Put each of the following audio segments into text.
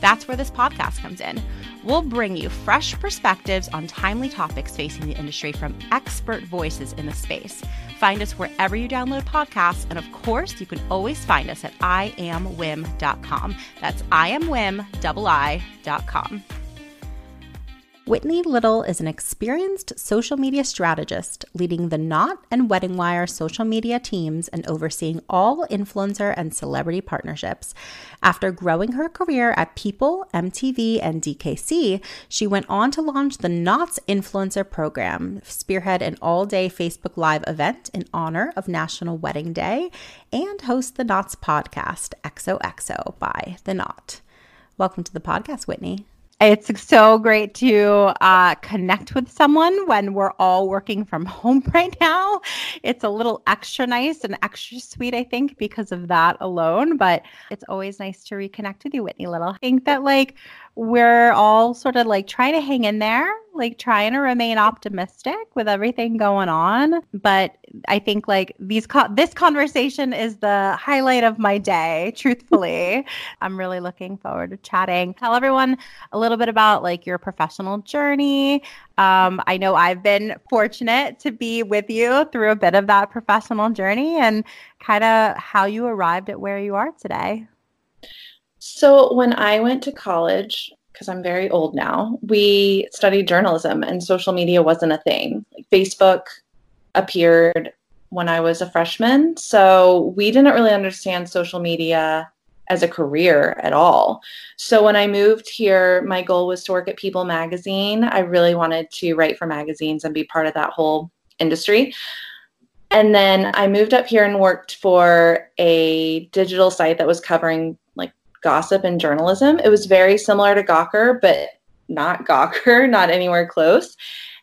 That's where this podcast comes in. We'll bring you fresh perspectives on timely topics facing the industry from expert voices in the space. Find us wherever you download podcasts. And of course, you can always find us at iamwim.com. That's iamwim.com. Whitney Little is an experienced social media strategist leading the Knot and WeddingWire social media teams and overseeing all influencer and celebrity partnerships. After growing her career at People, MTV, and DKC, she went on to launch the Knot's influencer program, spearhead an all-day Facebook Live event in honor of National Wedding Day, and host the Knot's podcast, XOXO by The Knot. Welcome to the podcast, Whitney. It's so great to connect with someone when we're all working from home right now. It's a little extra nice and extra sweet, I think, because of that alone. But it's always nice to reconnect with you, Whitney Little. I think that we're all sort of trying to hang in there, trying to remain optimistic with everything going on. But I think this conversation is the highlight of my day, truthfully. I'm really looking forward to chatting. Tell everyone a little bit about your professional journey. I know I've been fortunate to be with you through a bit of that professional journey and kind of how you arrived at where you are today. So when I went to college, because I'm very old now, we studied journalism and social media wasn't a thing. Facebook appeared when I was a freshman. So we didn't really understand social media as a career at all. So when I moved here, my goal was to work at People magazine. I really wanted to write for magazines and be part of that whole industry. And then I moved up here and worked for a digital site that was covering gossip and journalism. It was very similar to Gawker, but not Gawker, not anywhere close.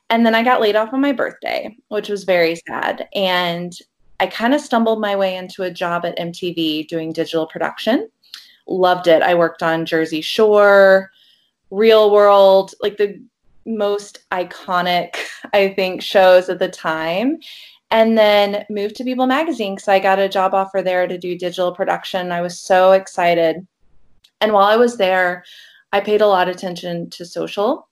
And then I got laid off on my birthday, which was very sad. And I kind of stumbled my way into a job at MTV doing digital production. Loved it. I worked on Jersey Shore, Real World, the most iconic, I think, shows at the time. And then moved to People magazine because I got a job offer there to do digital production. I was so excited. And while I was there, I paid a lot of attention to social,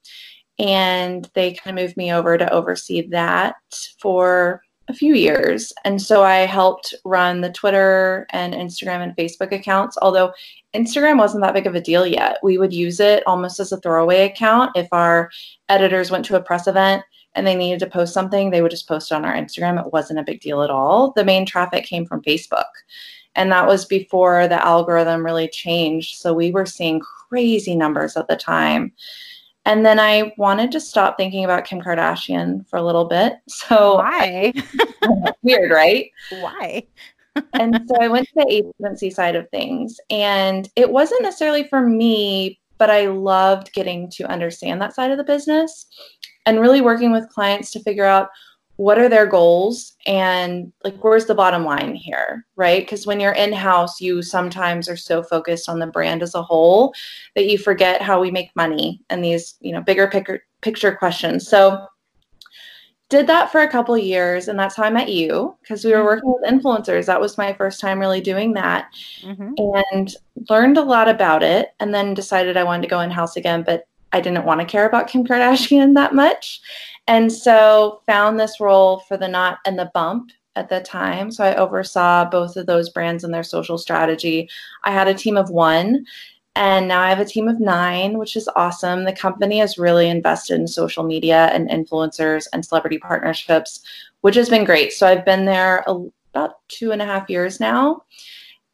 and they kind of moved me over to oversee that for a few years. And so I helped run the Twitter and Instagram and Facebook accounts, although Instagram wasn't that big of a deal yet. We would use it almost as a throwaway account. If our editors went to a press event and they needed to post something, they would just post it on our Instagram. It wasn't a big deal at all. The main traffic came from Facebook. And that was before the algorithm really changed. So we were seeing crazy numbers at the time. And then I wanted to stop thinking about Kim Kardashian for a little bit. So why? Weird, right? Why? And so I went to the agency side of things. And it wasn't necessarily for me, but I loved getting to understand that side of the business and really working with clients to figure out what are their goals and where's the bottom line here, right? Because when you're in-house, you sometimes are so focused on the brand as a whole that you forget how we make money and these, bigger picture questions. So did that for a couple of years, and that's how I met you, because we were working with influencers. That was my first time really doing that, and learned a lot about it, and then decided I wanted to go in-house again, but I didn't want to care about Kim Kardashian that much. And so found this role for the Knot and the Bump at the time. So I oversaw both of those brands and their social strategy. I had a team of one, And now I have a team of 9, which is awesome. The company is really invested in social media and influencers and celebrity partnerships, which has been great. So I've been there about 2.5 years now.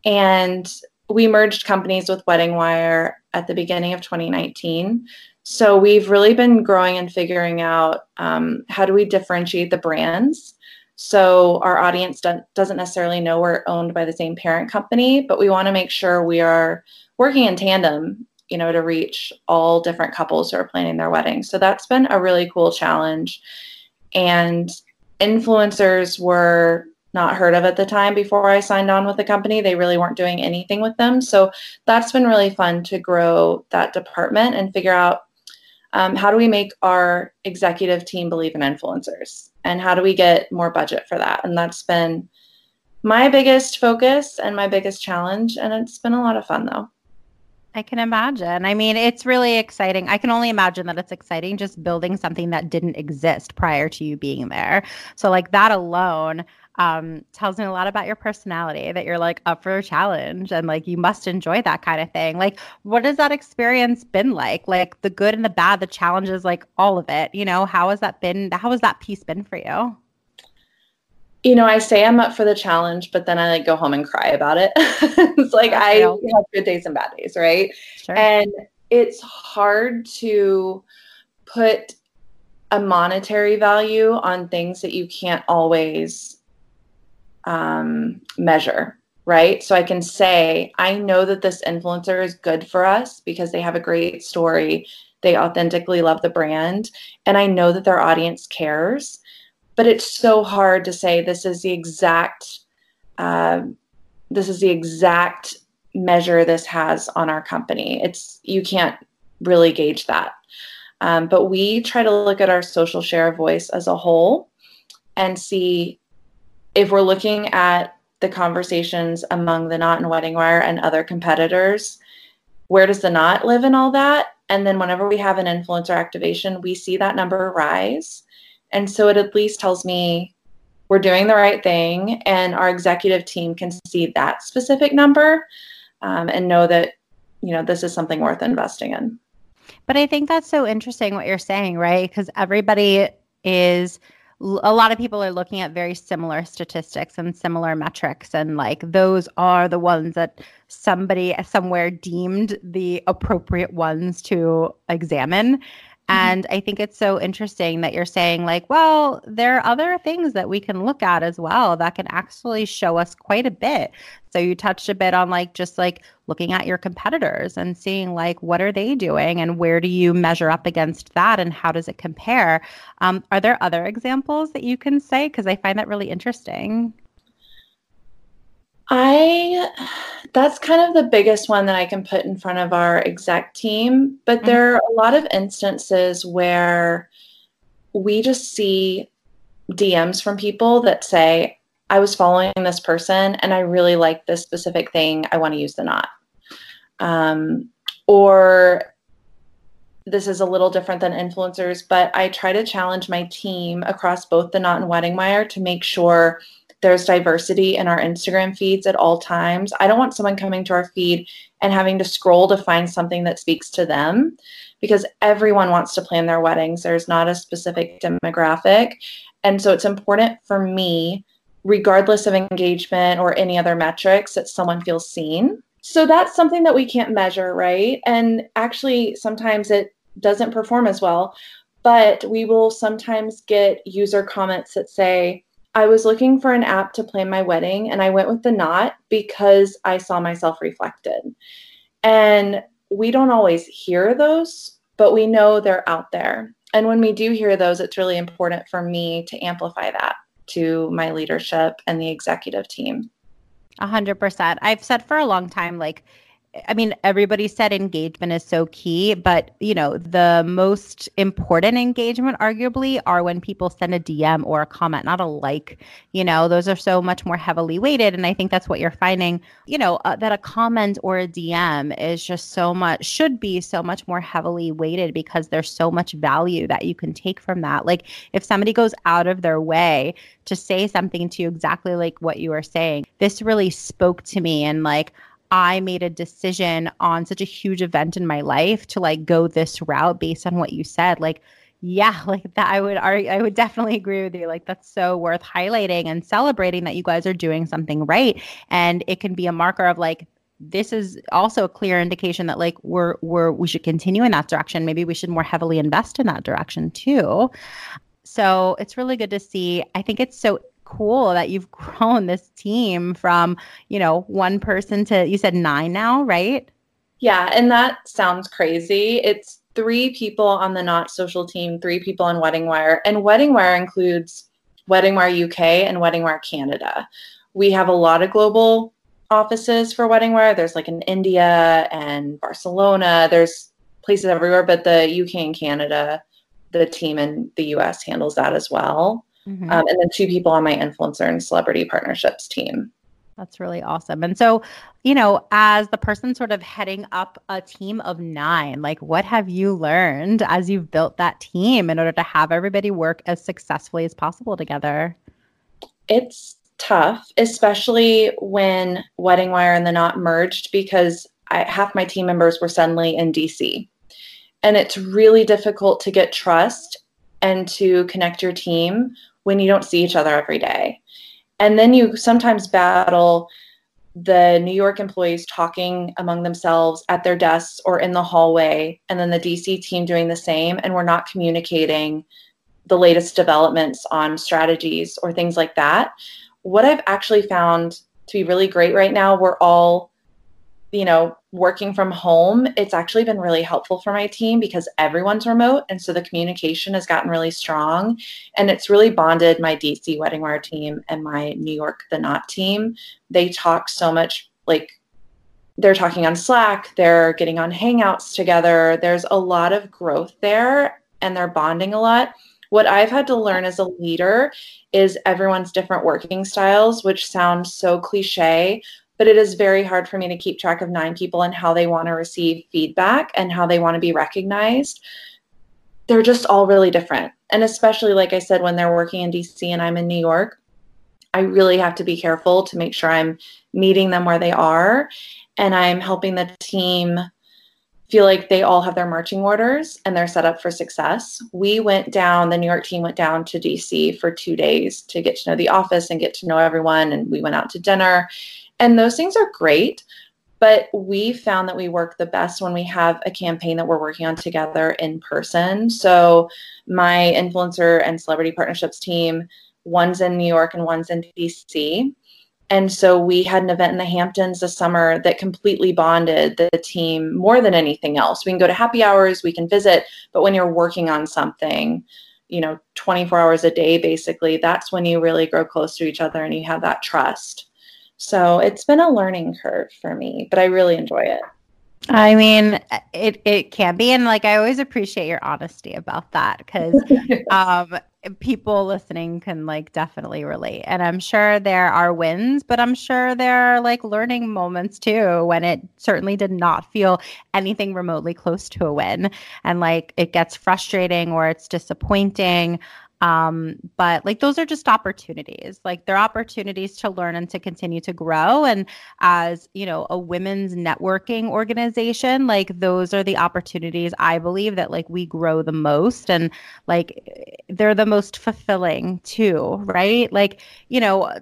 And we merged companies with WeddingWire at the beginning of 2019. So we've really been growing and figuring out how do we differentiate the brands. So our audience doesn't necessarily know we're owned by the same parent company, but we want to make sure we are working in tandem, you know, to reach all different couples who are planning their wedding. So that's been a really cool challenge. And influencers were not heard of at the time before I signed on with the company. They really weren't doing anything with them. So that's been really fun to grow that department and figure out how do we make our executive team believe in influencers and how do we get more budget for that? And that's been my biggest focus and my biggest challenge. And it's been a lot of fun though. I can imagine. I mean, it's really exciting. I can only imagine that it's exciting just building something that didn't exist prior to you being there. So like that alone tells me a lot about your personality, that you're like up for a challenge and like you must enjoy that kind of thing. Like, what has that experience been like? Like the good and the bad, the challenges, like all of it, you know, how has that been? How has that piece been for you? You know, I say I'm up for the challenge, but then I like go home and cry about it. It's like I have good days and bad days, right? Sure. And it's hard to put a monetary value on things that you can't always measure, right? So I can say, I know that this influencer is good for us because they have a great story. They authentically love the brand. And I know that their audience cares. But it's so hard to say this is the exact measure this has on our company. You can't really gauge that. But we try to look at our social share of voice as a whole and see if we're looking at the conversations among the Knot and WeddingWire and other competitors, where does the Knot live in all that? And then whenever we have an influencer activation, we see that number rise. And so it at least tells me we're doing the right thing and our executive team can see that specific number and know that, you know, this is something worth investing in. But I think that's so interesting what you're saying, right? Because a lot of people are looking at very similar statistics and similar metrics. And like, those are the ones that somebody somewhere deemed the appropriate ones to examine. And I think it's so interesting that you're saying like, well, there are other things that we can look at as well that can actually show us quite a bit. So you touched a bit on like just like looking at your competitors and seeing like what are they doing and where do you measure up against that and how does it compare? Are there other examples that you can say? Because I find that really interesting. That's kind of the biggest one that I can put in front of our exec team, but there are a lot of instances where we just see DMs from people that say, I was following this person and I really like this specific thing. I want to use the Knot. Or this is a little different than influencers, but I try to challenge my team across both the Knot and WeddingWire to make sure there's diversity in our Instagram feeds at all times. I don't want someone coming to our feed and having to scroll to find something that speaks to them because everyone wants to plan their weddings. There's not a specific demographic. And so it's important for me, regardless of engagement or any other metrics, that someone feels seen. So that's something that we can't measure, right? And actually, sometimes it doesn't perform as well, but we will sometimes get user comments that say, I was looking for an app to plan my wedding and I went with the Knot because I saw myself reflected. And we don't always hear those, but we know they're out there. And when we do hear those, it's really important for me to amplify that to my leadership and the executive team. 100%. I've said for a long time, like, I mean, everybody said engagement is so key, but, you know, the most important engagement arguably are when people send a DM or a comment, not a like, you know, those are so much more heavily weighted. And I think that's what you're finding, you know, that a comment or a DM is just should be so much more heavily weighted because there's so much value that you can take from that. Like if somebody goes out of their way to say something to you exactly like what you were saying, this really spoke to me and like, I made a decision on such a huge event in my life to like go this route based on what you said. Like, yeah, like that, I would definitely agree with you. Like, that's so worth highlighting and celebrating that you guys are doing something right. And it can be a marker of like, this is also a clear indication that like we should continue in that direction. Maybe we should more heavily invest in that direction too. So it's really good to see. I think it's so cool that you've grown this team from, you know, one person to, you said 9 now, right? Yeah. And that sounds crazy. It's 3 people on the Knot social team, 3 people on WeddingWire, and WeddingWire includes WeddingWire UK and WeddingWire Canada. We have a lot of global offices for WeddingWire. There's like in India and Barcelona. There's places everywhere, but the UK and Canada, the team in the US handles that as well. Mm-hmm. And then 2 people on my influencer and celebrity partnerships team. That's really awesome. And so, you know, as the person sort of heading up a team of 9, like what have you learned as you've built that team in order to have everybody work as successfully as possible together? It's tough, especially when WeddingWire and The Knot merged, because half my team members were suddenly in DC. And it's really difficult to get trust and to connect your team when you don't see each other every day. And then you sometimes battle the New York employees talking among themselves at their desks or in the hallway, and then the DC team doing the same, and we're not communicating the latest developments on strategies or things like that. What I've actually found to be really great right now, we're all, you know, working from home. It's actually been really helpful for my team because everyone's remote. And so the communication has gotten really strong, and it's really bonded my DC WeddingWire team and my New York, The Knot team. They talk so much, like they're talking on Slack, they're getting on Hangouts together. There's a lot of growth there and they're bonding a lot. What I've had to learn as a leader is everyone's different working styles, which sounds so cliche, but it is very hard for me to keep track of 9 people and how they want to receive feedback and how they want to be recognized. They're just all really different. And especially, like I said, when they're working in DC and I'm in New York, I really have to be careful to make sure I'm meeting them where they are. And I'm helping the team feel like they all have their marching orders and they're set up for success. The New York team went down to DC for 2 days to get to know the office and get to know everyone. And we went out to dinner. And those things are great, but we found that we work the best when we have a campaign that we're working on together in person. So my influencer and celebrity partnerships team, one's in New York and one's in DC. And so we had an event in the Hamptons this summer that completely bonded the team more than anything else. We can go to happy hours, we can visit, but when you're working on something, you know, 24 hours a day, basically, that's when you really grow close to each other and you have that trust. So it's been a learning curve for me, but I really enjoy it. I mean, it can be. And like, I always appreciate your honesty about that, because people listening can like definitely relate. And I'm sure there are wins, but I'm sure there are like learning moments too, when it certainly did not feel anything remotely close to a win. And like, it gets frustrating or it's disappointing. But like, those are just opportunities. Like, they're opportunities to learn and to continue to grow. And as, you know, a women's networking organization, like those are the opportunities I believe that like we grow the most, and like they're the most fulfilling too, right? Like, you know,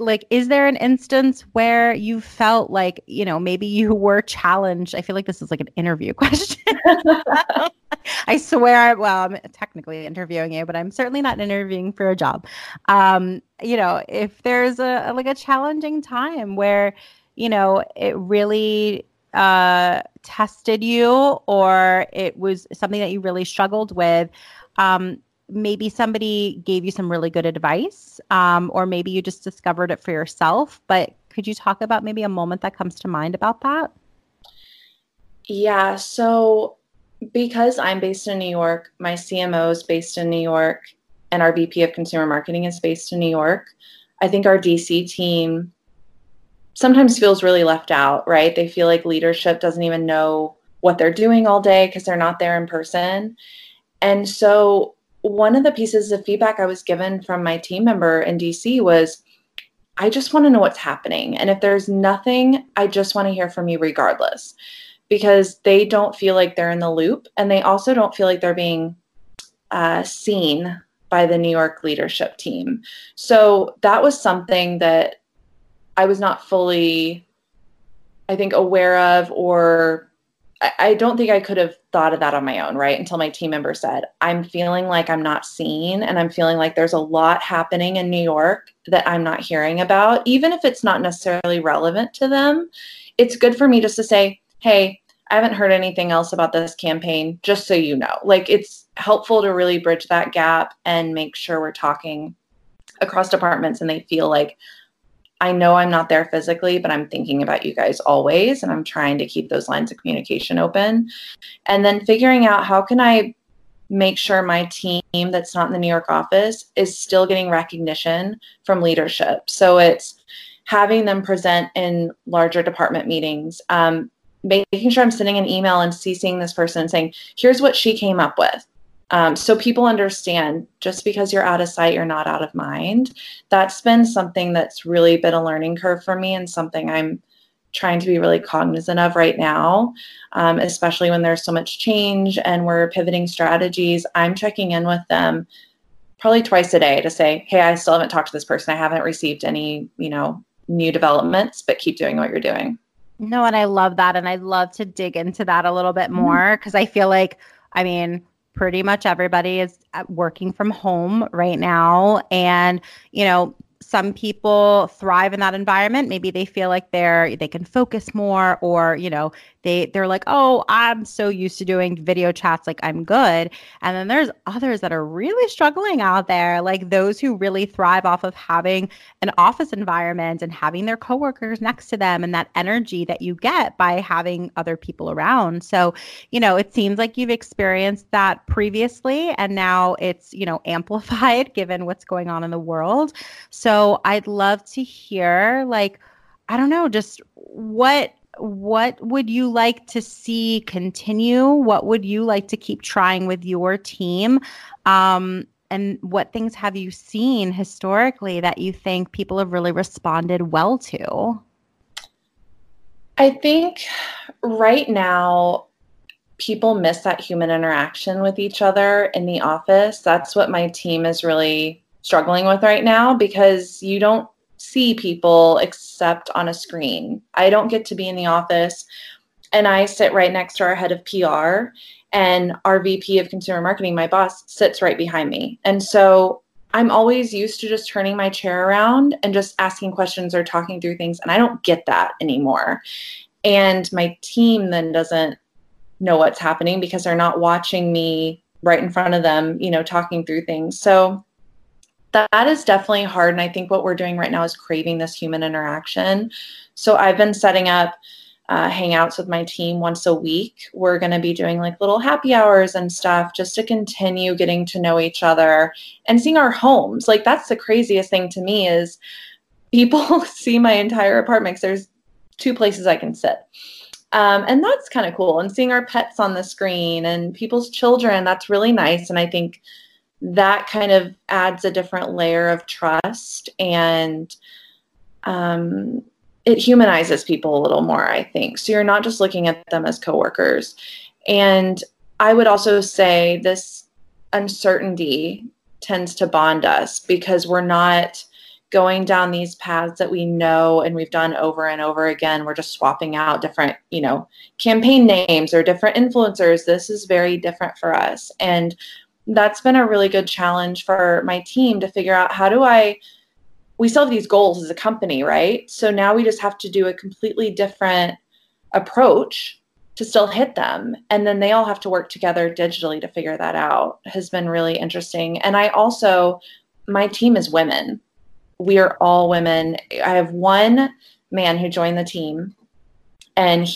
like, is there an instance where you felt like, you know, maybe you were challenged? I feel like this is like an interview question. I swear, well, I'm technically interviewing you, but I'm certainly not interviewing for a job. You know, if there's a challenging time where, you know, it really tested you, or it was something that you really struggled with, maybe somebody gave you some really good advice, or maybe you just discovered it for yourself. But could you talk about maybe a moment that comes to mind about that? Yeah. So because I'm based in New York, my CMO is based in New York, and our VP of Consumer Marketing is based in New York, I think our DC team sometimes feels really left out, right? They feel like leadership doesn't even know what they're doing all day because they're not there in person. And so one of the pieces of feedback I was given from my team member in DC was, I just want to know what's happening. And if there's nothing, I just want to hear from you regardless, because they don't feel like they're in the loop. And they also don't feel like they're being seen by the New York leadership team. So that was something that I was not fully, I think, aware of, or I don't think I could have thought of that on my own, right? Until my team member said, I'm feeling like I'm not seen, and I'm feeling like there's a lot happening in New York that I'm not hearing about. Even if it's not necessarily relevant to them, it's good for me just to say, hey, I haven't heard anything else about this campaign, just so you know. Like, it's helpful to really bridge that gap and make sure we're talking across departments and they feel like, I know I'm not there physically, but I'm thinking about you guys always, and I'm trying to keep those lines of communication open. And then figuring out how can I make sure my team that's not in the New York office is still getting recognition from leadership. So it's having them present in larger department meetings, making sure I'm sending an email and CCing this person saying, here's what she came up with. So people understand, just because you're out of sight, you're not out of mind. That's been something that's really been a learning curve for me, and something I'm trying to be really cognizant of right now, especially when there's so much change and we're pivoting strategies. I'm checking in with them probably twice a day to say, hey, I still haven't talked to this person. I haven't received any, new developments, but keep doing what you're doing. No, and I love that. And I'd love to dig into that a little bit more, because I feel like, pretty much everybody is working from home right now. And, some people thrive in that environment. Maybe they feel like they can focus more, or, they're like, oh, I'm so used to doing video chats, like I'm good. And then there's others that are really struggling out there, like those who really thrive off of having an office environment and having their coworkers next to them and that energy that you get by having other people around. So, it seems like you've experienced that previously, and now it's, amplified given what's going on in the world. So I'd love to hear, just what would you like to see continue? What would you like to keep trying with your team? And what things have you seen historically that you think people have really responded well to? I think right now, people miss that human interaction with each other in the office. That's what my team is really struggling with right now, because you don't see people except on a screen. I don't get to be in the office, and I sit right next to our head of PR, and our VP of consumer marketing, my boss, sits right behind me. And so I'm always used to just turning my chair around and just asking questions or talking through things, and I don't get that anymore. And my team then doesn't know what's happening because they're not watching me right in front of them, talking through things. So that is definitely hard. And I think what we're doing right now is craving this human interaction. So I've been setting up hangouts with my team once a week. We're going to be doing little happy hours and stuff, just to continue getting to know each other and seeing our homes. That's the craziest thing to me, is people see my entire apartment, because there's two places I can sit. And that's kind of cool. And seeing our pets on the screen and people's children, that's really nice. And I think that kind of adds a different layer of trust, and it humanizes people a little more, I think. So you're not just looking at them as coworkers. And I would also say this uncertainty tends to bond us, because we're not going down these paths that we know and we've done over and over again. We're just swapping out different, campaign names or different influencers. This is very different for us. And that's been a really good challenge for my team, to figure out we still have these goals as a company, right? So now we just have to do a completely different approach to still hit them. And then they all have to work together digitally to figure that out. Has been really interesting. And my team is women. We are all women. I have one man who joined the team, and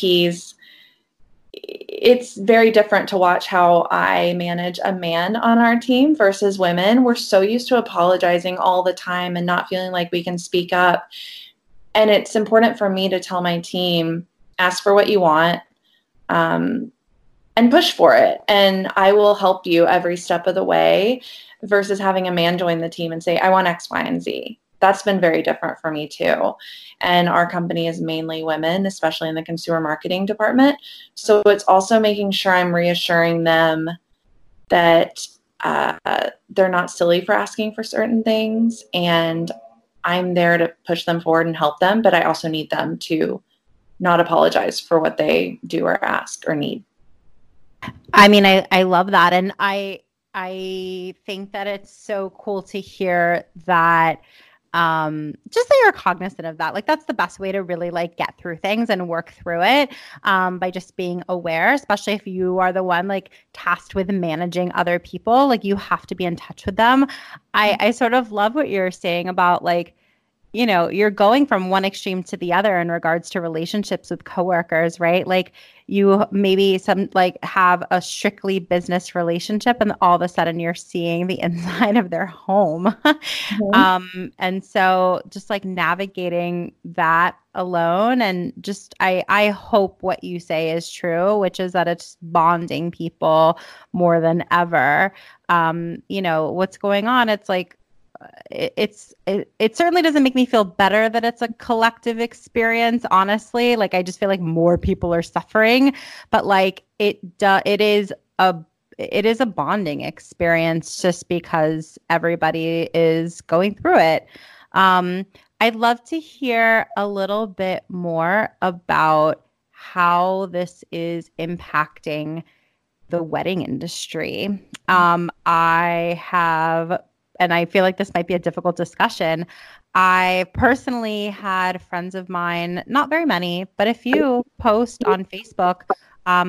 it's very different to watch how I manage a man on our team versus women. We're so used to apologizing all the time and not feeling like we can speak up. And it's important for me to tell my team, ask for what you want, and push for it. And I will help you every step of the way, versus having a man join the team and say, I want X, Y, and Z. that's been very different for me too. And our company is mainly women, especially in the consumer marketing department. So it's also making sure I'm reassuring them that they're not silly for asking for certain things, and I'm there to push them forward and help them, but I also need them to not apologize for what they do or ask or need. I mean, I love that. And I think that it's so cool to hear that, just that you're cognizant of that. Like, that's the best way to really like get through things and work through it, by just being aware, especially if you are the one like tasked with managing other people, like you have to be in touch with them. I sort of love what you're saying about like, you know, you're going from one extreme to the other in regards to relationships with coworkers, right? Like you maybe some like have a strictly business relationship and all of a sudden you're seeing the inside of their home. Mm-hmm. And so just like navigating that alone, and just, I hope what you say is true, which is that it's bonding people more than ever. You know, what's going on. It's like, it certainly doesn't make me feel better that it's a collective experience, honestly. Like, I just feel like more people are suffering, but like it is a bonding experience just because everybody is going through it. I'd love to hear a little bit more about how this is impacting the wedding industry. And I feel like this might be a difficult discussion. I personally had friends of mine, not very many, but a few post on Facebook.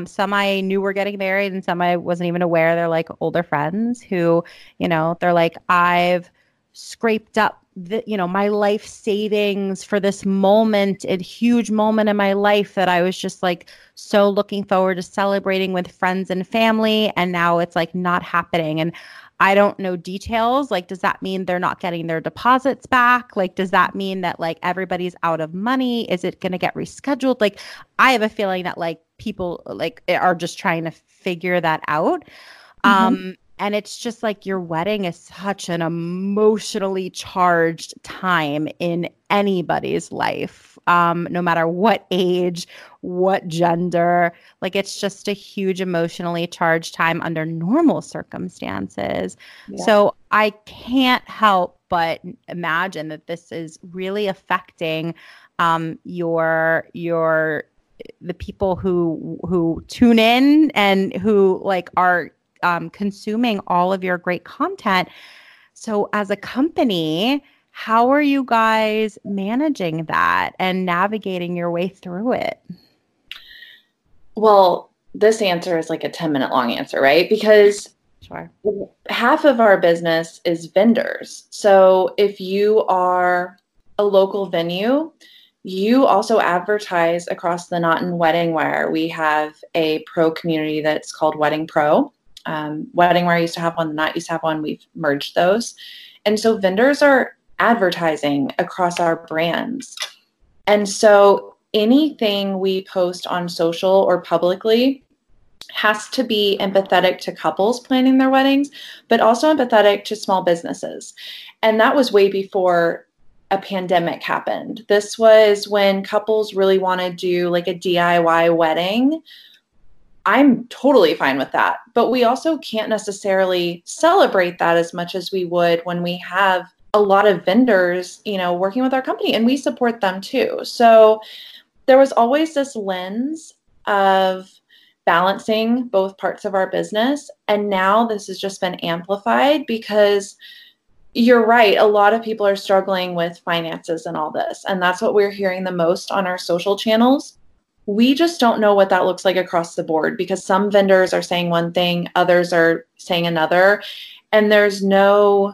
Some I knew were getting married and some I wasn't even aware. They're like older friends who, you know, they're like, I've scraped up, my life savings for this moment, a huge moment in my life that I was just like so looking forward to celebrating with friends and family. And now it's like not happening. And I don't know details. Like, does that mean they're not getting their deposits back? Like, does that mean that like everybody's out of money? Is it going to get rescheduled? Like, I have a feeling that like people like are just trying to figure that out. Mm-hmm. And it's just like your wedding is such an emotionally charged time in anybody's life, no matter what age, what gender. Like, it's just a huge emotionally charged time under normal circumstances. Yeah. So I can't help but imagine that this is really affecting the people who tune in and who like are consuming all of your great content. So as a company, how are you guys managing that and navigating your way through it? Well, this answer is like a 10-minute long answer, right? Because sure. Half of our business is vendors. So if you are a local venue, you also advertise across the Knot and WeddingWire. We have a pro community that's called Wedding Pro. WeddingWire used to have one, the Knot used to have one. We've merged those. And so vendors are advertising across our brands. And so anything we post on social or publicly has to be empathetic to couples planning their weddings, but also empathetic to small businesses. And that was way before a pandemic happened. This was when couples really want to do like a DIY wedding. I'm totally fine with that. But we also can't necessarily celebrate that as much as we would when we have a lot of vendors, you know, working with our company, and we support them too. So there was always this lens of balancing both parts of our business. And now this has just been amplified because you're right. A lot of people are struggling with finances and all this. And that's what we're hearing the most on our social channels. We just don't know what that looks like across the board, because some vendors are saying one thing, others are saying another, and there's no...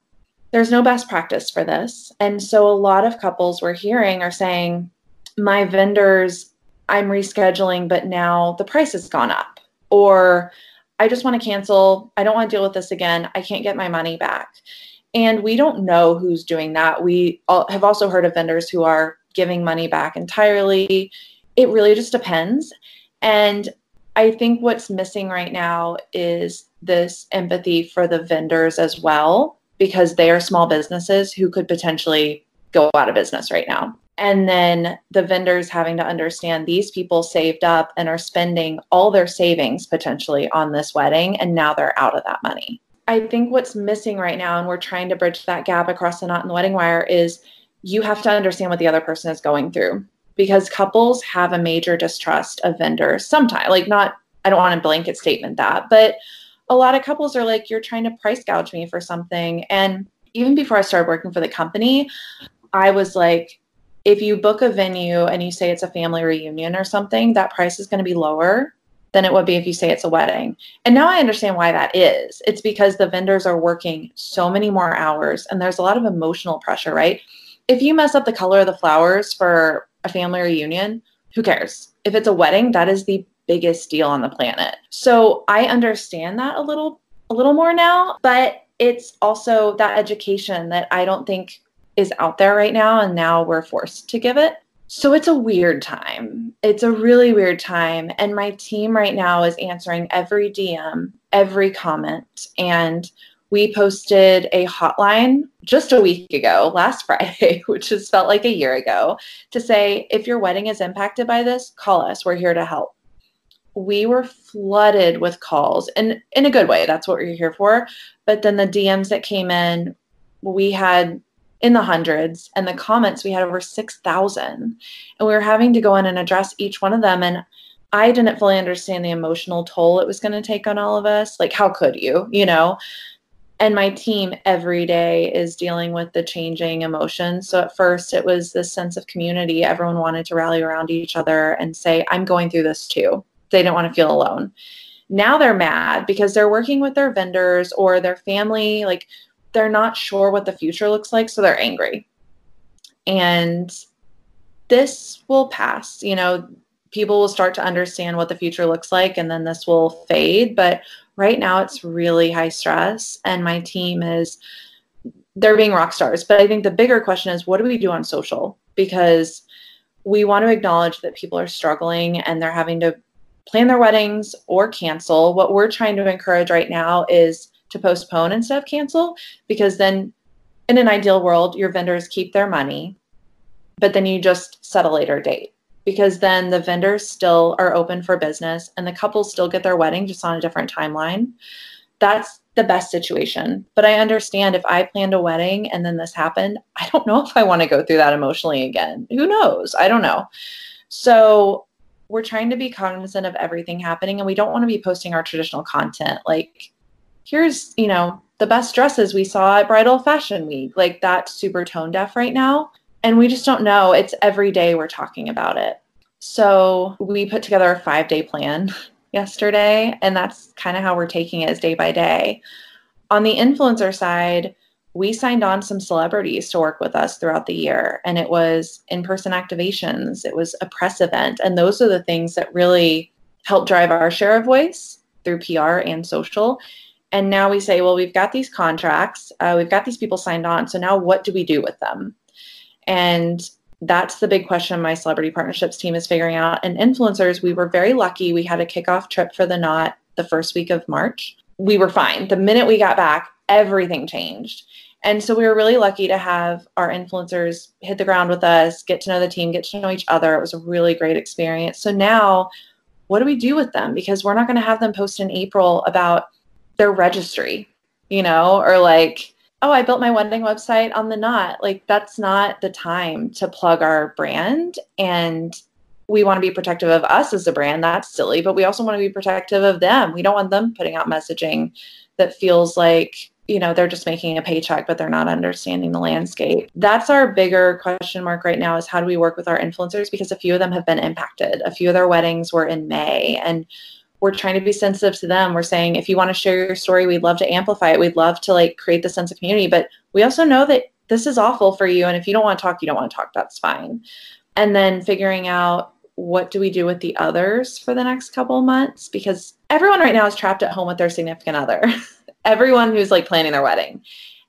There's no best practice for this. And so a lot of couples we're hearing are saying, my vendors, I'm rescheduling, but now the price has gone up. Or I just want to cancel. I don't want to deal with this again. I can't get my money back. And we don't know who's doing that. We have also heard of vendors who are giving money back entirely. It really just depends. And I think what's missing right now is this empathy for the vendors as well, because they are small businesses who could potentially go out of business right now. And then the vendors having to understand these people saved up and are spending all their savings potentially on this wedding, and now they're out of that money. I think what's missing right now, and we're trying to bridge that gap across The Knot and the Wedding Wire, is you have to understand what the other person is going through, because couples have a major distrust of vendors sometimes. Like, not, I don't want to blanket statement that, but a lot of couples are like, you're trying to price gouge me for something. And even before I started working for the company, I was like, if you book a venue and you say it's a family reunion or something, that price is going to be lower than it would be if you say it's a wedding. And now I understand why that is. It's because the vendors are working so many more hours, and there's a lot of emotional pressure, right? If you mess up the color of the flowers for a family reunion, who cares? If it's a wedding, that is the biggest deal on the planet. So I understand that a little more now, but it's also that education that I don't think is out there right now, and now we're forced to give it. So it's a weird time. It's a really weird time. And my team right now is answering every DM, every comment. And we posted a hotline just a week ago, last Friday, which has felt like a year ago, to say, if your wedding is impacted by this, call us. We're here to help. We were flooded with calls, and in a good way, that's what we're here for. But then the DMs that came in, we had in the hundreds, and the comments, we had over 6,000, and we were having to go in and address each one of them. And I didn't fully understand the emotional toll it was going to take on all of us. Like, how could you, you know? And my team every day is dealing with the changing emotions. So at first it was this sense of community. Everyone wanted to rally around each other and say, I'm going through this too. They didn't want to feel alone. Now they're mad because they're working with their vendors or their family, like, they're not sure what the future looks like, so they're angry. And this will pass. You know, people will start to understand what the future looks like, and then this will fade. But right now, it's really high stress, and my team is, they're being rock stars. But I think the bigger question is, what do we do on social? Because we want to acknowledge that people are struggling, and they're having to plan their weddings or cancel. What we're trying to encourage right now is to postpone instead of cancel, because then in an ideal world, your vendors keep their money, but then you just set a later date, because then the vendors still are open for business and the couples still get their wedding, just on a different timeline. That's the best situation. But I understand if I planned a wedding and then this happened, I don't know if I want to go through that emotionally again. Who knows? I don't know. So we're trying to be cognizant of everything happening, and we don't want to be posting our traditional content. Like, here's, you know, the best dresses we saw at Bridal Fashion Week. Like, that's super tone deaf right now. And we just don't know. It's every day we're talking about it. So we put together a 5-day plan yesterday, and that's kind of how we're taking it, is day by day. On the influencer side, we signed on some celebrities to work with us throughout the year, and it was in-person activations. It was a press event. And those are the things that really help drive our share of voice through PR and social. And now we say, well, we've got these contracts, we've got these people signed on, so now what do we do with them? And that's the big question my celebrity partnerships team is figuring out. And influencers, we were very lucky. We had a kickoff trip for The Knot the first week of March. We were fine. The minute we got back, everything changed. And so we were really lucky to have our influencers hit the ground with us, get to know the team, get to know each other. It was a really great experience. So now what do we do with them? Because we're not going to have them post in April about their registry, you know, or like, oh, I built my wedding website on The Knot. Like, that's not the time to plug our brand. And we want to be protective of us as a brand. That's silly, but we also want to be protective of them. We don't want them putting out messaging that feels like, you know, they're just making a paycheck, but they're not understanding the landscape. That's our bigger question mark right now, is how do we work with our influencers? Because a few of them have been impacted. A few of their weddings were in May, and we're trying to be sensitive to them. We're saying, if you want to share your story, we'd love to amplify it. We'd love to like create the sense of community, but we also know that this is awful for you. And if you don't want to talk, you don't want to talk, that's fine. And then figuring out, what do we do with the others for the next couple of months? Because everyone right now is trapped at home with their significant other, everyone who's like planning their wedding.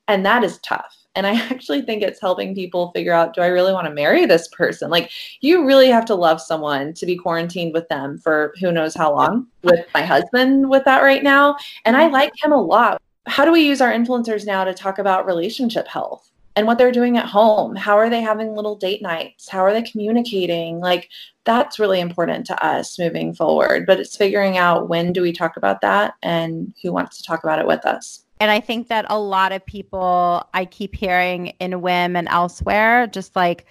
And that is tough. And I actually think it's helping people figure out, do I really want to marry this person? Like, you really have to love someone to be quarantined with them for who knows how long, with my husband with that right now. And I like him a lot. How do we use our influencers now to talk about relationship health and what they're doing at home? How are they having little date nights? How are they communicating? Like, that's really important to us moving forward. But it's figuring out, when do we talk about that and who wants to talk about it with us? And I think that a lot of people, I keep hearing in WIIM and elsewhere, just like,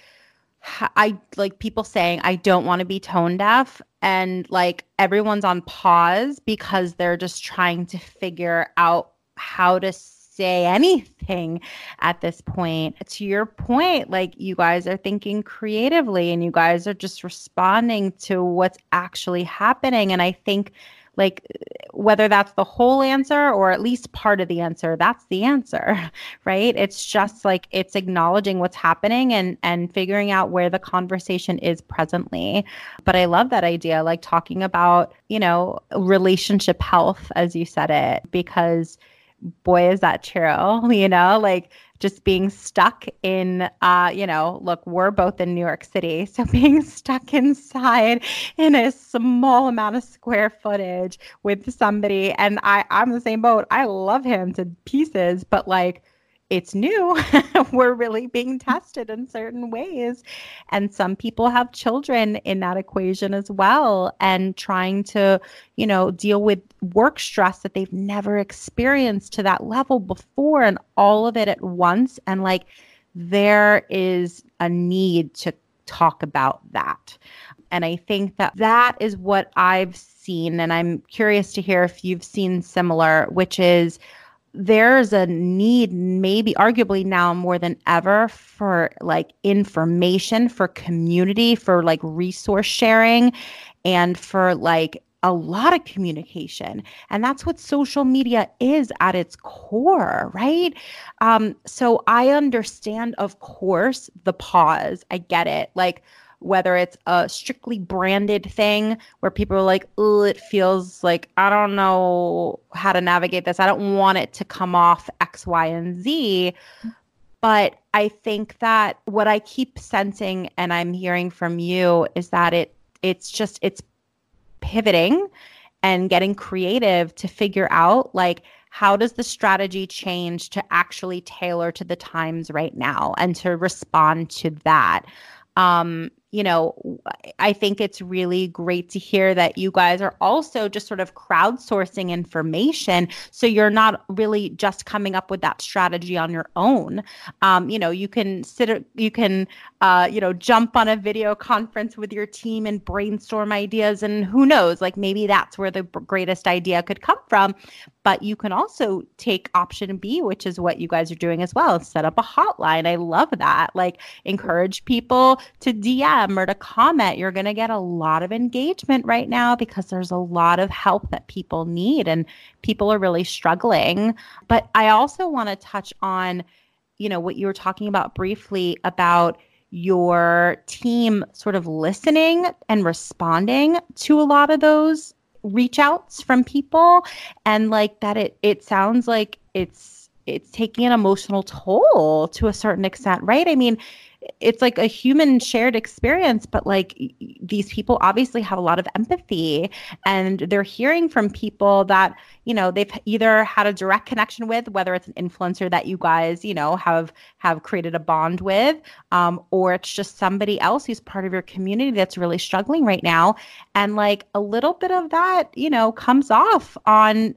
I like people saying, I don't want to be tone deaf. And like, everyone's on pause because they're just trying to figure out how to say anything at this point. To your point, like, you guys are thinking creatively and you guys are just responding to what's actually happening. And I think, like, whether that's the whole answer or at least part of the answer, that's the answer, right? It's just like, it's acknowledging what's happening and figuring out where the conversation is presently. But I love that idea, like talking about, you know, relationship health, as you said it, because boy, is that true, you know, like just being stuck in, you know, look, we're both in New York City. So being stuck inside in a small amount of square footage with somebody, and I'm the same boat. I love him to pieces, but like, it's new. We're really being tested in certain ways. And some people have children in that equation as well, and trying to, you know, deal with work stress that they've never experienced to that level before, and all of it at once. And like, there is a need to talk about that. And I think that that is what I've seen. And I'm curious to hear if you've seen similar, which is, there's a need, maybe arguably now more than ever, for like information, for community, for like resource sharing, and for like a lot of communication. And that's what social media is at its core, right? So I understand, of course, the pause. I get it. Like, whether it's a strictly branded thing where people are like, oh, it feels like, I don't know how to navigate this. I don't want it to come off X, Y, and Z. But I think that what I keep sensing and I'm hearing from you is that it's pivoting and getting creative to figure out, like, how does the strategy change to actually tailor to the times right now and to respond to that? You know, I think it's really great to hear that you guys are also just sort of crowdsourcing information. So you're not really just coming up with that strategy on your own. You know, you can jump on a video conference with your team and brainstorm ideas, and who knows, like maybe that's where the greatest idea could come from. But you can also take option B, which is what you guys are doing as well. Set up a hotline. I love that. Like, encourage people to DM or to comment. You're going to get a lot of engagement right now because there's a lot of help that people need and people are really struggling. But I also want to touch on, you know, what you were talking about briefly about your team sort of listening and responding to a lot of those reach outs from people, and like that it sounds like it's taking an emotional toll to a certain extent, right? I mean, it's like a human shared experience, but like these people obviously have a lot of empathy, and they're hearing from people that, you know, they've either had a direct connection with, whether it's an influencer that you guys, you know, have created a bond with, or it's just somebody else who's part of your community that's really struggling right now. And like a little bit of that, you know, comes off on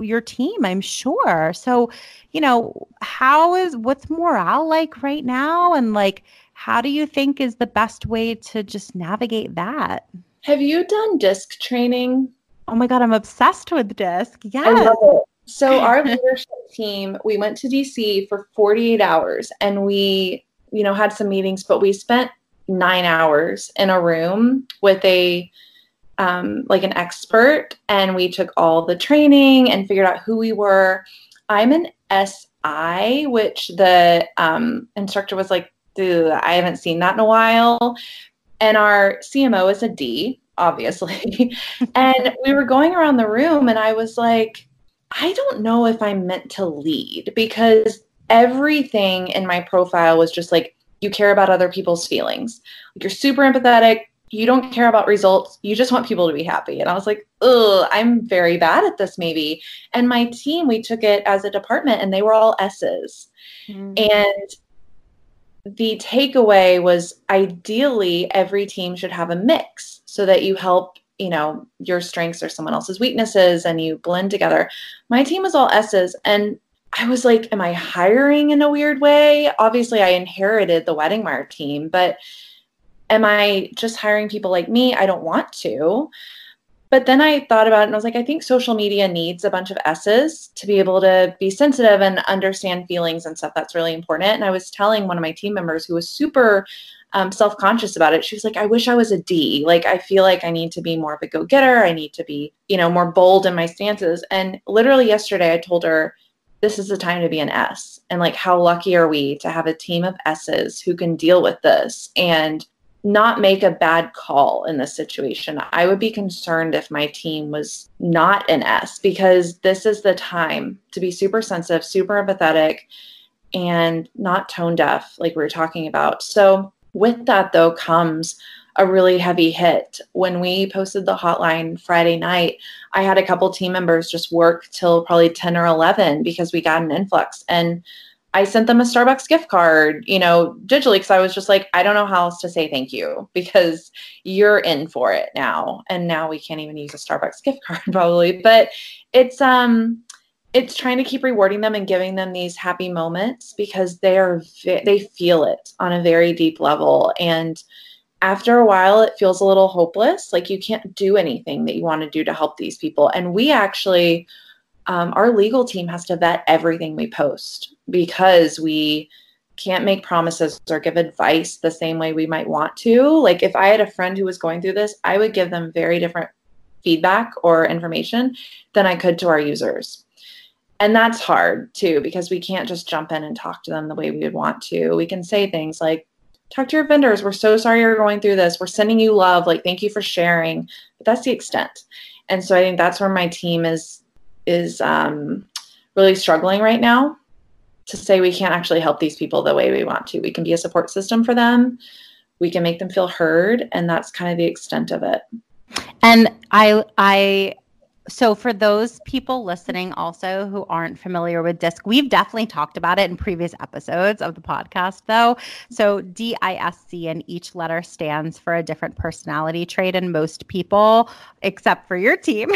your team, I'm sure. So, you know, what's morale like right now? And like, how do you think is the best way to just navigate that? Have you done DISC training? Oh my God, I'm obsessed with DISC. Yes. I love it. So our leadership team, we went to DC for 48 hours and we, you know, had some meetings, but we spent 9 hours in a room with a like an expert, and we took all the training and figured out who we were. I'm an SI, which the instructor was like, dude, I haven't seen that in a while. And our CMO is a D, obviously. And we were going around the room and I was like, I don't know if I'm meant to lead, because everything in my profile was just like, you care about other people's feelings. You're super empathetic. You don't care about results. You just want people to be happy. And I was like, ugh, I'm very bad at this maybe. And my team, we took it as a department and they were all S's. Mm-hmm. And the takeaway was ideally every team should have a mix so that you help, you know, your strengths or someone else's weaknesses and you blend together. My team was all S's. And I was like, am I hiring in a weird way? Obviously, I inherited the WeddingWire team, but am I just hiring people like me? I don't want to. But then I thought about it and I was like, I think social media needs a bunch of S's to be able to be sensitive and understand feelings and stuff. That's really important. And I was telling one of my team members who was super self-conscious about it. She was like, I wish I was a D. Like, I feel like I need to be more of a go-getter. I need to be, you know, more bold in my stances. And literally yesterday I told her, this is the time to be an S. And like, how lucky are we to have a team of S's who can deal with this and not make a bad call in this situation. I would be concerned if my team was not an S, because this is the time to be super sensitive, super empathetic, and not tone deaf like we were talking about. So with that though comes a really heavy hit. When we posted the hotline Friday night, I had a couple team members just work till probably 10 or 11 because we got an influx. And I sent them a Starbucks gift card, you know, digitally, because I was just like, I don't know how else to say thank you, because you're in for it now. And now we can't even use a Starbucks gift card probably, but it's trying to keep rewarding them and giving them these happy moments, because they feel it on a very deep level. And after a while, it feels a little hopeless. Like you can't do anything that you want to do to help these people. And we actually, our legal team has to vet everything we post, because we can't make promises or give advice the same way we might want to. Like if I had a friend who was going through this, I would give them very different feedback or information than I could to our users. And that's hard too, because we can't just jump in and talk to them the way we would want to. We can say things like, talk to your vendors. We're so sorry you're going through this. We're sending you love. Like, thank you for sharing. But that's the extent. And so I think that's where my team is really struggling right now, to say we can't actually help these people the way we want to. We can be a support system for them. We can make them feel heard. And that's kind of the extent of it. And so for those people listening also who aren't familiar with DISC, we've definitely talked about it in previous episodes of the podcast though. So DISC, and each letter stands for a different personality trait, and most people, except for your team,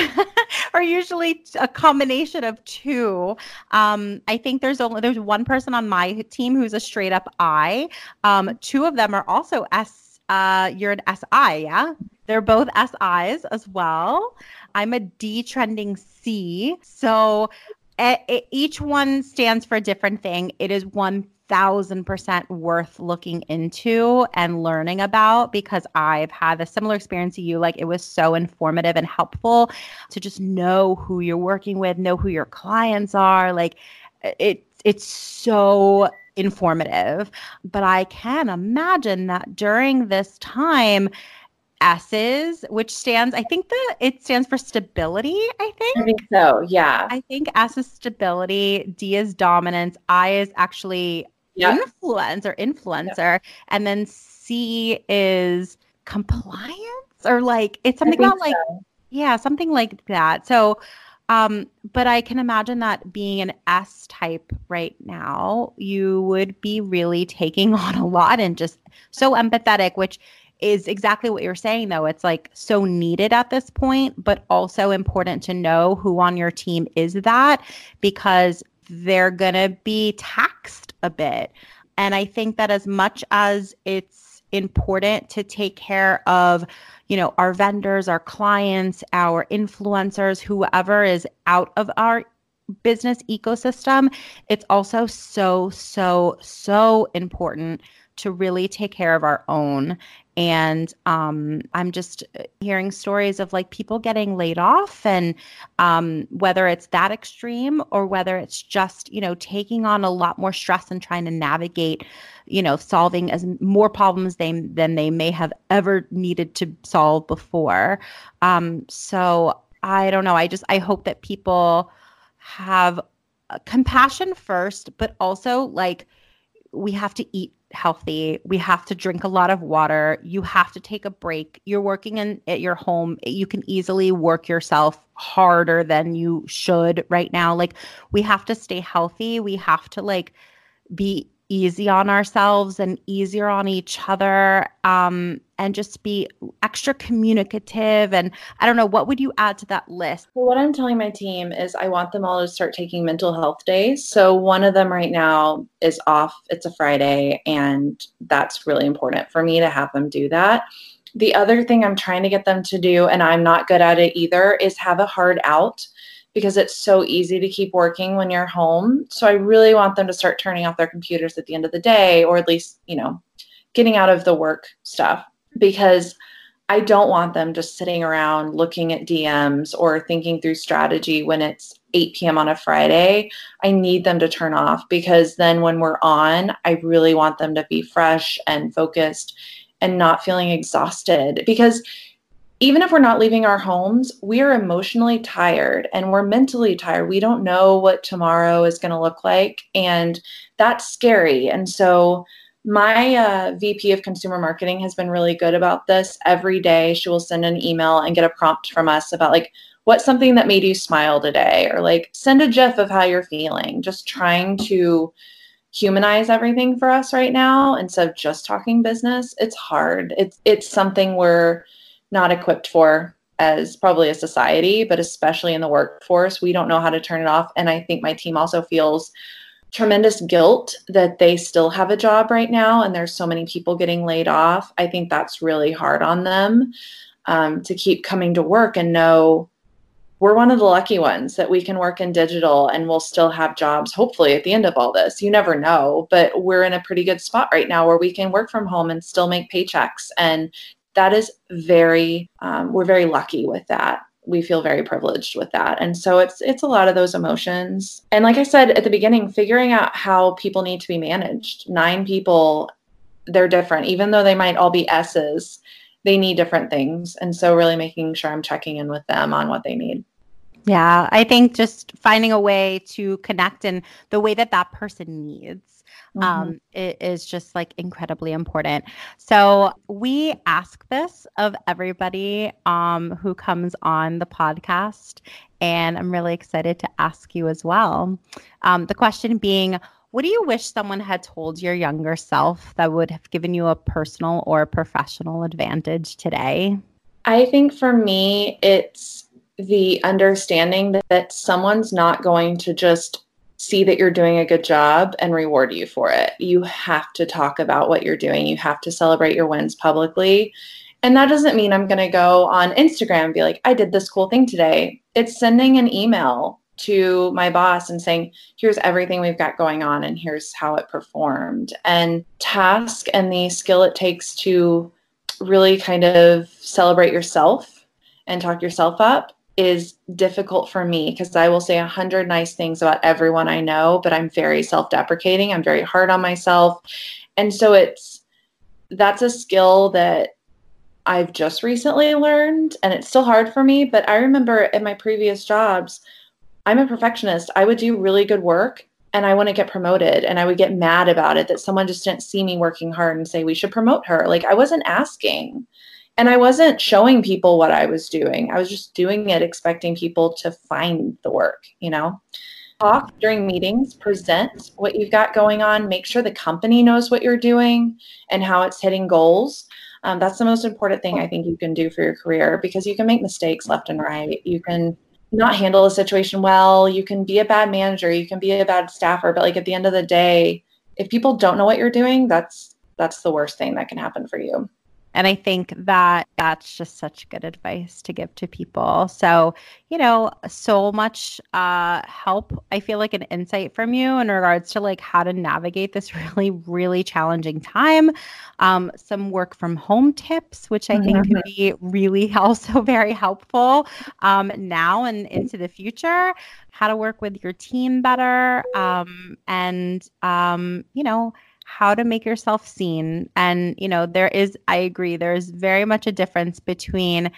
are usually a combination of two. I think there's one person on my team who's a straight up I. Two of them are also S. You're an SI, yeah? They're both SIs as well. I'm a D trending C. So each one stands for a different thing. It is 1,000% worth looking into and learning about, because I've had a similar experience to you. Like, it was so informative and helpful to just know who you're working with, know who your clients are. Like, it's so informative. But I can imagine that during this time, S's, which stands, I think it stands for stability, I think. I think so, yeah. I think S is stability, D is dominance, I is actually influence or influencer, and then C is compliance, or like, it's something about like, something like that. So, but I can imagine that being an S type right now, you would be really taking on a lot and just so empathetic, which is exactly what you're saying though. It's like so needed at this point, but also important to know who on your team is that, because they're going to be taxed a bit. And I think that as much as it's important to take care of, you know, our vendors, our clients, our influencers, whoever is out of our business ecosystem, it's also so important to really take care of our own. And I'm just hearing stories of like people getting laid off, and whether it's that extreme or whether it's just, you know, taking on a lot more stress and trying to navigate, you know, solving as more problems than they may have ever needed to solve before. So I don't know. I hope that people have compassion first, but also like we have to eat healthy. We have to drink a lot of water. You have to take a break. You're working at your home. You can easily work yourself harder than you should right now. Like we have to stay healthy. We have to like be easy on ourselves and easier on each other, and just be extra communicative. And I don't know, what would you add to that list? Well, what I'm telling my team is I want them all to start taking mental health days. So one of them right now is off. It's a Friday, and that's really important for me to have them do that. The other thing I'm trying to get them to do, and I'm not good at it either, is have a hard out, because it's so easy to keep working when you're home. So I really want them to start turning off their computers at the end of the day, or at least, you know, getting out of the work stuff, because I don't want them just sitting around looking at DMs or thinking through strategy when it's 8 p.m. on a Friday. I need them to turn off, because then when we're on, I really want them to be fresh and focused and not feeling exhausted, because even if we're not leaving our homes, we are emotionally tired and we're mentally tired. We don't know what tomorrow is going to look like, and that's scary. And so my VP of consumer marketing has been really good about this. Every day she will send an email and get a prompt from us about like, what's something that made you smile today? Or like, send a GIF of how you're feeling. Just trying to humanize everything for us right now instead of just talking business. It's hard. It's something we're not equipped for as probably a society, but especially in the workforce, we don't know how to turn it off. And I think my team also feels tremendous guilt that they still have a job right now, and there's so many people getting laid off. I think that's really hard on them to keep coming to work and know we're one of the lucky ones that we can work in digital and we'll still have jobs, hopefully, at the end of all this. You never know, but we're in a pretty good spot right now where we can work from home and still make paychecks. And that is very, we're very lucky with that. We feel very privileged with that. And so it's a lot of those emotions. And like I said at the beginning, figuring out how people need to be managed. 9 people, they're different. Even though they might all be S's, they need different things. And so really making sure I'm checking in with them on what they need. Yeah, I think just finding a way to connect in the way that that person needs. It is just like incredibly important. So we ask this of everybody who comes on the podcast, and I'm really excited to ask you as well. The question being, what do you wish someone had told your younger self that would have given you a personal or professional advantage today? I think for me, it's the understanding that someone's not going to just see that you're doing a good job and reward you for it. You have to talk about what you're doing. You have to celebrate your wins publicly. And that doesn't mean I'm going to go on Instagram and be like, I did this cool thing today. It's sending an email to my boss and saying, here's everything we've got going on and here's how it performed. And task and the skill it takes to really kind of celebrate yourself and talk yourself up is difficult for me, because I will say 100 nice things about everyone I know, but I'm very self-deprecating. I'm very hard on myself. And so that's a skill that I've just recently learned, and it's still hard for me. But I remember in my previous jobs, I'm a perfectionist. I would do really good work and I want to get promoted, and I would get mad about it that someone just didn't see me working hard and say, we should promote her. Like I wasn't asking. And I wasn't showing people what I was doing. I was just doing it, expecting people to find the work, you know. Talk during meetings, present what you've got going on, make sure the company knows what you're doing and how it's hitting goals. That's the most important thing I think you can do for your career, because you can make mistakes left and right. You can not handle a situation well. You can be a bad manager. You can be a bad staffer. But like at the end of the day, if people don't know what you're doing, that's the worst thing that can happen for you. And I think that that's just such good advice to give to people. So, you know, so much help, I feel like an insight from you in regards to like how to navigate this really, really challenging time. Some work from home tips, which I think can be really also very helpful now and into the future, how to work with your team better, and, you know, how to make yourself seen. And, you know, there is, I agree, there is very much a difference between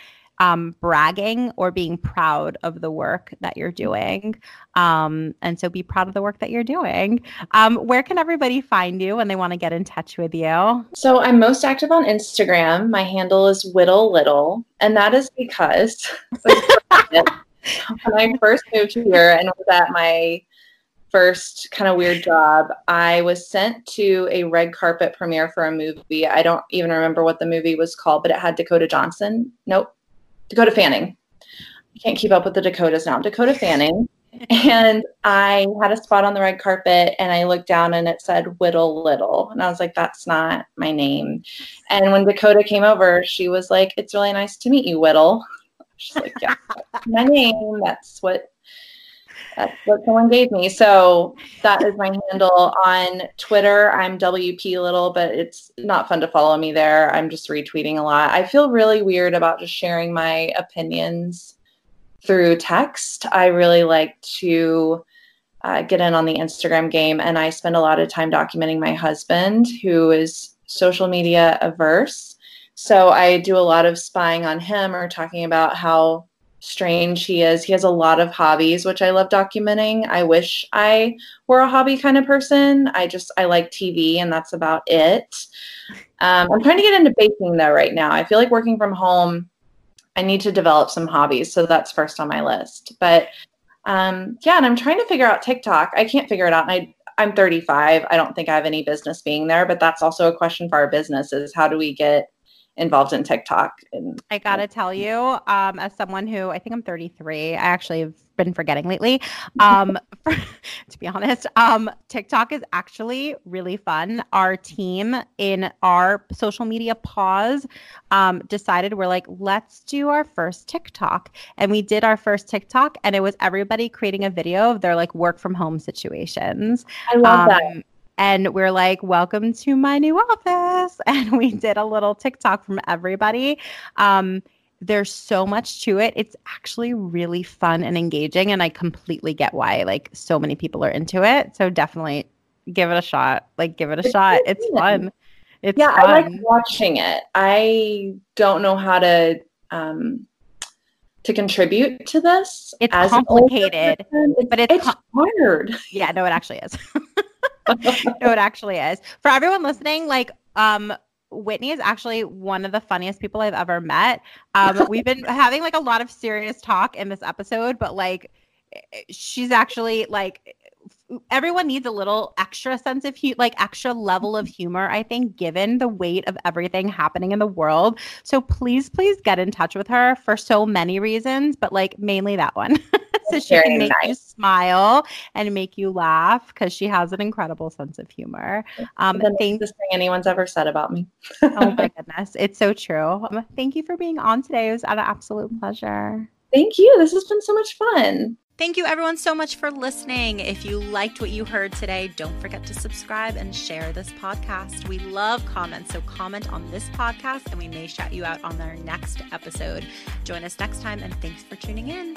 bragging or being proud of the work that you're doing. And so be proud of the work that you're doing. Where can everybody find you when they want to get in touch with you? So I'm most active on Instagram. My handle is Whittle Little. And that is because when I first moved here and was at my first kind of weird job, I was sent to a red carpet premiere for a movie. I don't even remember what the movie was called, but it had Dakota Johnson. Nope. Dakota Fanning. I can't keep up with the Dakotas now. Dakota Fanning. And I had a spot on the red carpet and I looked down and it said Whittle Little. And I was like, that's not my name. And when Dakota came over, she was like, it's really nice to meet you, Whittle. She's like, yeah, that's my name. That's what someone gave me. So that is my handle on Twitter. I'm WP Little, but it's not fun to follow me there. I'm just retweeting a lot. I feel really weird about just sharing my opinions through text. I really like to get in on the Instagram game, and I spend a lot of time documenting my husband, who is social media averse. So I do a lot of spying on him or talking about how strange he is. He has a lot of hobbies, which I love documenting. I wish I were a hobby kind of person. I like TV, and that's about it. I'm trying to get into baking though right now. I feel like working from home, I need to develop some hobbies. So that's first on my list. But yeah, and I'm trying to figure out TikTok. I can't figure it out. And I'm 35. I don't think I have any business being there, but that's also a question for our business is how do we get involved in TikTok? And I gotta tell you, as someone who I think I'm 33, I actually have been forgetting lately. To be honest, TikTok is actually really fun. Our team in our social media pause decided we're like, let's do our first TikTok. And we did our first TikTok, and it was everybody creating a video of their like work from home situations. I love that. And we're like, welcome to my new office. And we did a little TikTok from everybody. There's so much to it. It's actually really fun and engaging. And I completely get why like so many people are into it. So definitely give it a shot. Like give it a shot. It's fun. It's fun. I like watching it. I don't know how to contribute to this. It's complicated, but it's hard. Yeah, no, it actually is. No, it actually is. For everyone listening, like Whitney is actually one of the funniest people I've ever met. We've been having like a lot of serious talk in this episode, but like she's actually like everyone needs a little extra sense of extra level of humor, I think, given the weight of everything happening in the world. So please get in touch with her for so many reasons, but like mainly that one. So she can make you smile and make you laugh because she has an incredible sense of humor. The nicest thing anyone's ever said about me. Oh my goodness. It's so true. Thank you for being on today. It was an absolute pleasure. Thank you. This has been so much fun. Thank you everyone so much for listening. If you liked what you heard today, don't forget to subscribe and share this podcast. We love comments, so comment on this podcast and we may shout you out on our next episode. Join us next time and thanks for tuning in.